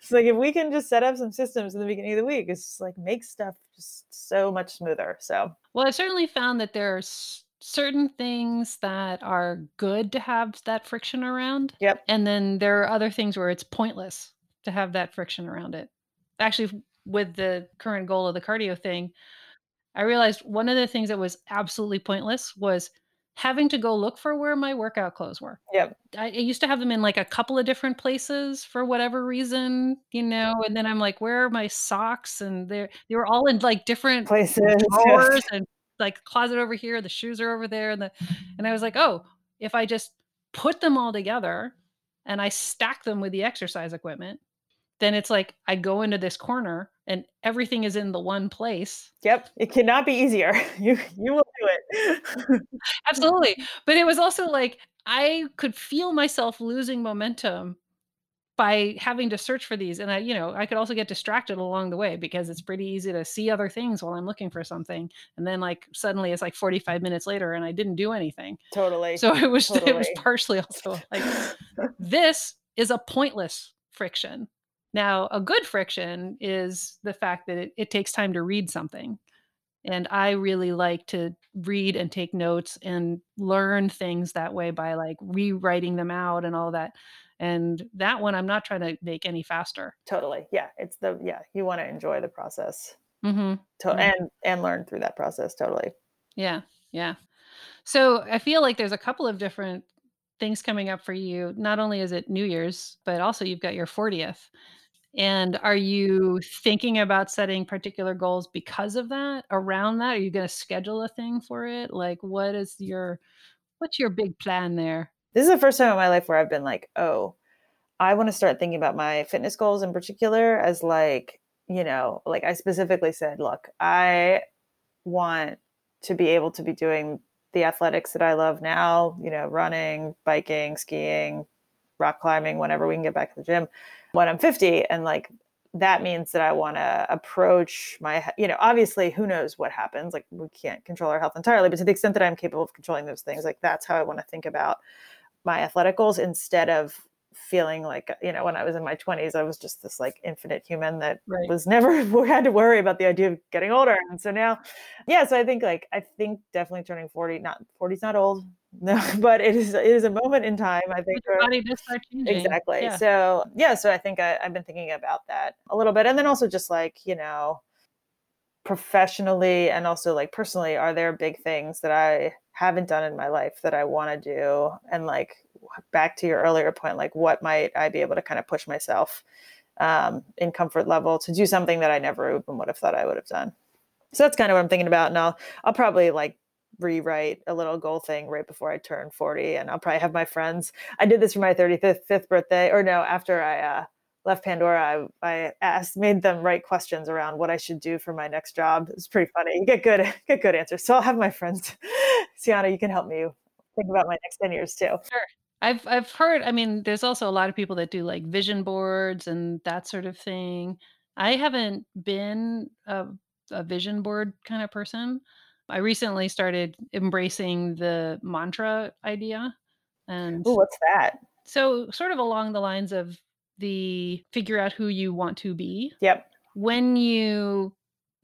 it's like, if we can just set up some systems in the beginning of the week, it's just like, makes stuff just so much smoother. So, well, I certainly found that there are certain things that are good to have that friction around. Yep. And then there are other things where it's pointless to have that friction around it. Actually, with the current goal of the cardio thing, I realized one of the things that was absolutely pointless was having to go look for where my workout clothes were. Yep. I, I used to have them in like a couple of different places for whatever reason, you know, and then I'm like, where are my socks? And they're, they were all in like different places, drawers and like closet over here, the shoes are over there. And the, and I was like, oh, if I just put them all together and I stack them with the exercise equipment, then it's like, I go into this corner and everything is in the one place. Yep. It cannot be easier. You you will do it. Absolutely. But it was also like, I could feel myself losing momentum by having to search for these. And I, you know, I could also get distracted along the way because it's pretty easy to see other things while I'm looking for something. And then like, suddenly it's like forty-five minutes later and I didn't do anything. Totally. So it was, totally. It was partially also like, this is a pointless friction. Now, a good friction is the fact that it, it takes time to read something. And I really like to read and take notes and learn things that way by like rewriting them out and all that. And that one, I'm not trying to make any faster. Totally. Yeah. It's the, yeah, you want to enjoy the process mm-hmm. to- mm-hmm. and, and learn through that process. Totally. Yeah. Yeah. So I feel like there's a couple of different things coming up for you. Not only is it New Year's, but also you've got your fortieth. And are you thinking about setting particular goals because of that, around that? Are you going to schedule a thing for it? Like, what is your, what's your big plan there? This is the first time in my life where I've been like, oh, I want to start thinking about my fitness goals in particular as like, you know, like I specifically said, look, I want to be able to be doing the athletics that I love now, you know, running, biking, skiing, rock climbing, whenever we can get back to the gym when I'm fifty. And like, that means that I want to approach my, you know, obviously who knows what happens. Like we can't control our health entirely, but to the extent that I'm capable of controlling those things, like that's how I want to think about my athletic goals instead of feeling like, you know, when I was in my twenties, I was just this like infinite human that right. was never had to worry about the idea of getting older. And so now, yeah, so I think like, I think definitely turning forty, not forty's not old, no, but it is, it is a moment in time, I think. Your body does start changing. Exactly. Yeah. So yeah, so I think I, I've been thinking about that a little bit. And then also just like, you know, professionally and also like personally, are there big things that I haven't done in my life that I want to do? And like, back to your earlier point, like what might I be able to kind of push myself um, in comfort level to do something that I never even would have thought I would have done. So that's kind of what I'm thinking about. And I'll, I'll probably like rewrite a little goal thing right before I turn forty. And I'll probably have my friends. I did this for my thirty-fifth birthday, or no, after I uh, left Pandora, I, I asked, made them write questions around what I should do for my next job. It's pretty funny. You get good, get good answers. So I'll have my friends, Sienna, you can help me think about my next ten years too. Sure. I've I've heard, I mean, there's also a lot of people that do like vision boards and that sort of thing. I haven't been a, a vision board kind of person. I recently started embracing the mantra idea. And ooh, what's that? So sort of along the lines of the figure out who you want to be. Yep. When you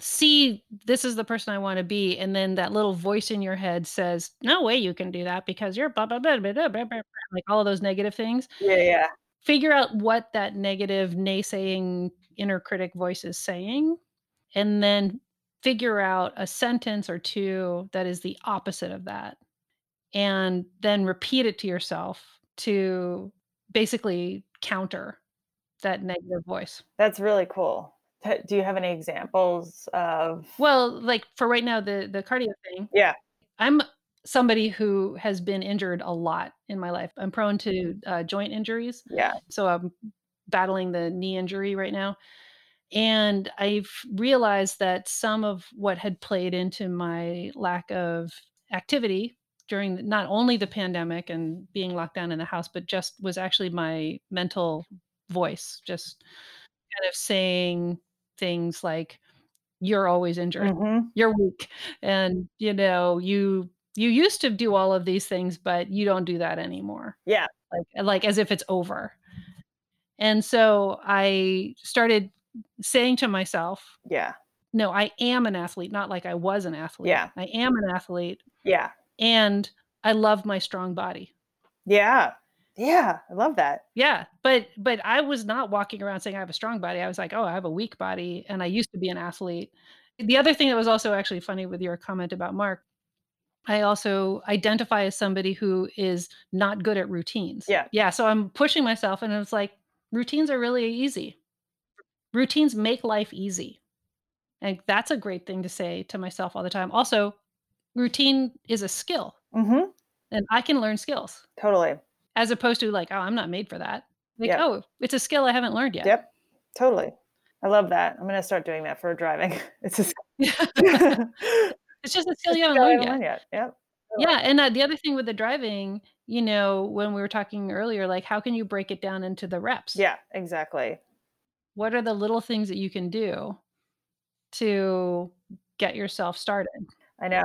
see, this is the person I want to be. And then that little voice in your head says, no way you can do that because you're blah, blah, blah, blah, blah, blah, blah, like all of those negative things. Yeah, yeah. Figure out what that negative naysaying inner critic voice is saying, and then figure out a sentence or two that is the opposite of that. And then repeat it to yourself to basically counter that negative voice. That's really cool. Do you have any examples of? Well, like for right now, the, the cardio thing. Yeah. I'm somebody who has been injured a lot in my life. I'm prone to uh, joint injuries. Yeah. So I'm battling the knee injury right now. And I've realized that some of what had played into my lack of activity during the, not only the pandemic and being locked down in the house, but just was actually my mental voice, just kind of saying things like, you're always injured, mm-hmm. you're weak. And, you know, you, you used to do all of these things, but you don't do that anymore. Yeah. Like, like as if it's over. And so I started saying to myself, yeah, no, I am an athlete. Not like I was an athlete. Yeah. I am an athlete. Yeah. And I love my strong body. Yeah. Yeah. I love that. Yeah. But, but I was not walking around saying I have a strong body. I was like, oh, I have a weak body. And I used to be an athlete. The other thing that was also actually funny with your comment about Mark, I also identify as somebody who is not good at routines. Yeah. Yeah. So I'm pushing myself and it's like, routines are really easy. Routines make life easy. And that's a great thing to say to myself all the time. Also, routine is a skill, mm-hmm. and I can learn skills. Totally. As opposed to like, oh, I'm not made for that. Like, yep. Oh, it's a skill I haven't learned yet. Yep. Totally. I love that. I'm going to start doing that for driving. It's a skill. It's just a skill you haven't learned yet. yet. Yep. Totally. Yeah. And uh, the other thing with the driving, you know, when we were talking earlier, like how can you break it down into the reps? Yeah, exactly. What are the little things that you can do to get yourself started? I know.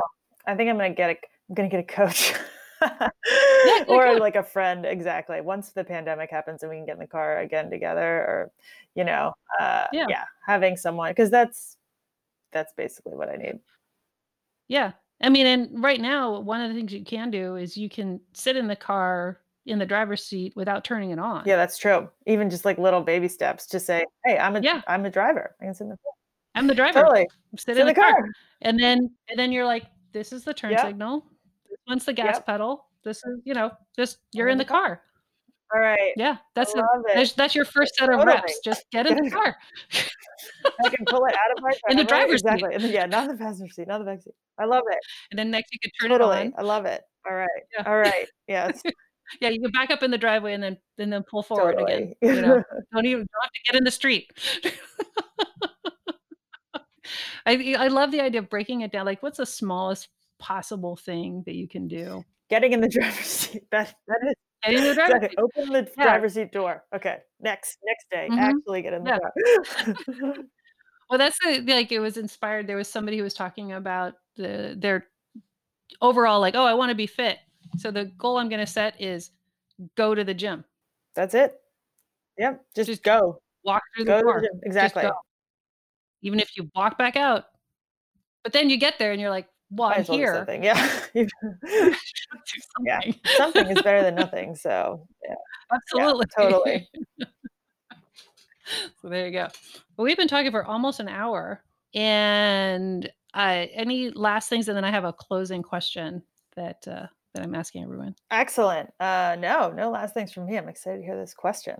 I think I'm going to get a, I'm going to get a coach. Yeah, or could. Like a friend. Exactly. Once the pandemic happens and we can get in the car again together, or, you know, uh, yeah. yeah, having someone, cause that's, that's basically what I need. Yeah. I mean, and right now, one of the things you can do is you can sit in the car in the driver's seat without turning it on. Yeah, that's true. Even just like little baby steps to say, hey, I'm a, yeah. I'm a driver. I can sit in the car. I'm the driver. Totally. Sit, sit in the, the car. car. And then, and then you're like, this is the turn yep. signal. This one's the gas yep. pedal. This is, you know, just you're in the car. All right. Yeah. That's a, that's, that's your first set totally. of reps. Just get in the car. I can pull it out of my car. In the driver's right? seat. Exactly. Yeah. Not in the passenger seat. Not in the back seat. I love it. And then next you can turn totally. it on. I love it. All right. Yeah. All right. Yes. Yeah. You can back up in the driveway and then, and then pull forward totally. again. You know, don't even don't have to get in the street. I I love the idea of breaking it down. Like, what's the smallest possible thing that you can do? Getting in the driver's seat. That, that is. Getting in the driver's exactly. seat. Open the yeah. driver's seat door. Okay. Next. Next day. Mm-hmm. Actually get in the yeah. car. Well, that's the, like, it was inspired. There was somebody who was talking about the their overall, like, oh, I want to be fit. So the goal I'm going to set is go to the gym. That's it. Yep. Just, just go. Walk through the go door. The exactly. Even if you walk back out, but then you get there and you're like, well, I'm here. Something. Yeah. something. yeah. Something is better than nothing. So yeah. Absolutely. Yeah, totally. So there you go. Well, we've been talking for almost an hour, and uh, any last things? And then I have a closing question that, uh, that I'm asking everyone. Excellent. Uh, no, no last things from me. I'm excited to hear this question.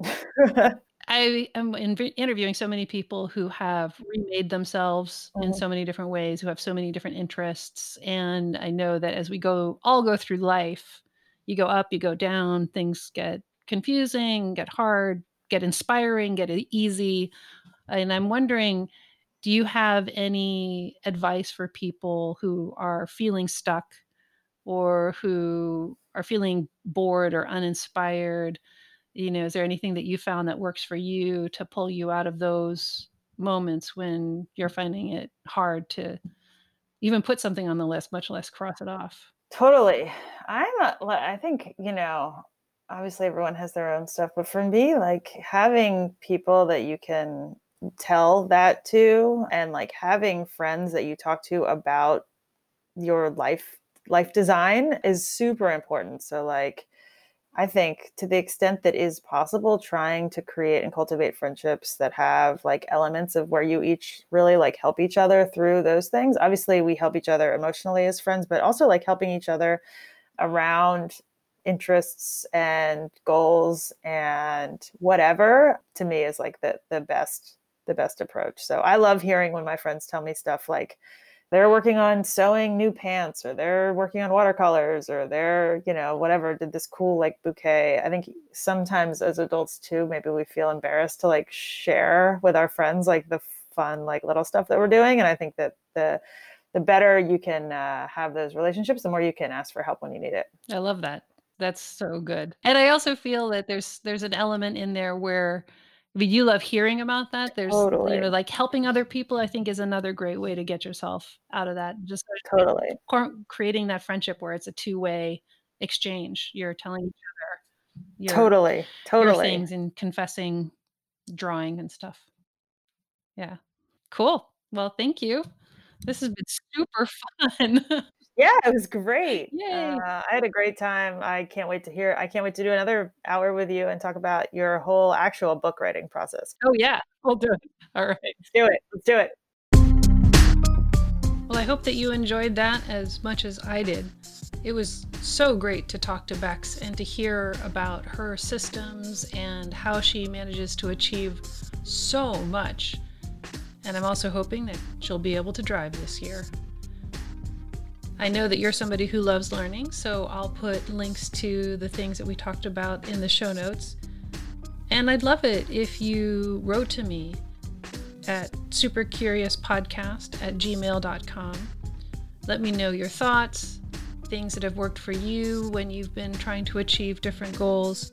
I am in- interviewing so many people who have remade themselves mm-hmm. in so many different ways, who have so many different interests. And I know that as we go, all go through life, you go up, you go down, things get confusing, get hard, get inspiring, get easy. And I'm wondering, do you have any advice for people who are feeling stuck or who are feeling bored or uninspired? You know, is there anything that you found that works for you to pull you out of those moments when you're finding it hard to even put something on the list, much less cross it off? Totally. I'm a, I think, you know, obviously everyone has their own stuff, but for me, like having people that you can tell that to, and like having friends that you talk to about your life, life design is super important. So like, I think to the extent that is possible, trying to create and cultivate friendships that have like elements of where you each really like help each other through those things. Obviously we help each other emotionally as friends, but also like helping each other around interests and goals and whatever, to me is like the, the best, the best approach. So I love hearing when my friends tell me stuff like, they're working on sewing new pants, or they're working on watercolors, or they're, you know, whatever, did this cool like bouquet. I think sometimes as adults too, maybe we feel embarrassed to like share with our friends, like the fun, like little stuff that we're doing. And I think that the, the better you can uh, have those relationships, the more you can ask for help when you need it. I love that. That's so good. And I also feel that there's, there's an element in there where, I mean, you love hearing about that. There's, totally. You know, like helping other people, I think, is another great way to get yourself out of that. Just totally creating that friendship where it's a two-way exchange. You're telling each other your, totally, totally your things and confessing, drawing and stuff. Yeah, cool. Well, thank you. This has been super fun. Yeah, it was great. Uh, I had a great time. I can't wait to hear. I can't wait to do another hour with you and talk about your whole actual book writing process. Oh yeah, we'll do it. All right. Let's do it. Let's do it. Well, I hope that you enjoyed that as much as I did. It was so great to talk to Bex and to hear about her systems and how she manages to achieve so much. And I'm also hoping that she'll be able to drive this year. I know that you're somebody who loves learning, so I'll put links to the things that we talked about in the show notes. And I'd love it if you wrote to me at supercuriouspodcast at gmail dot com. Let me know your thoughts, things that have worked for you when you've been trying to achieve different goals,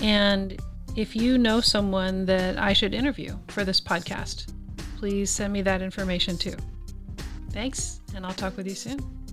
and if you know someone that I should interview for this podcast, please send me that information too. Thanks, and I'll talk with you soon.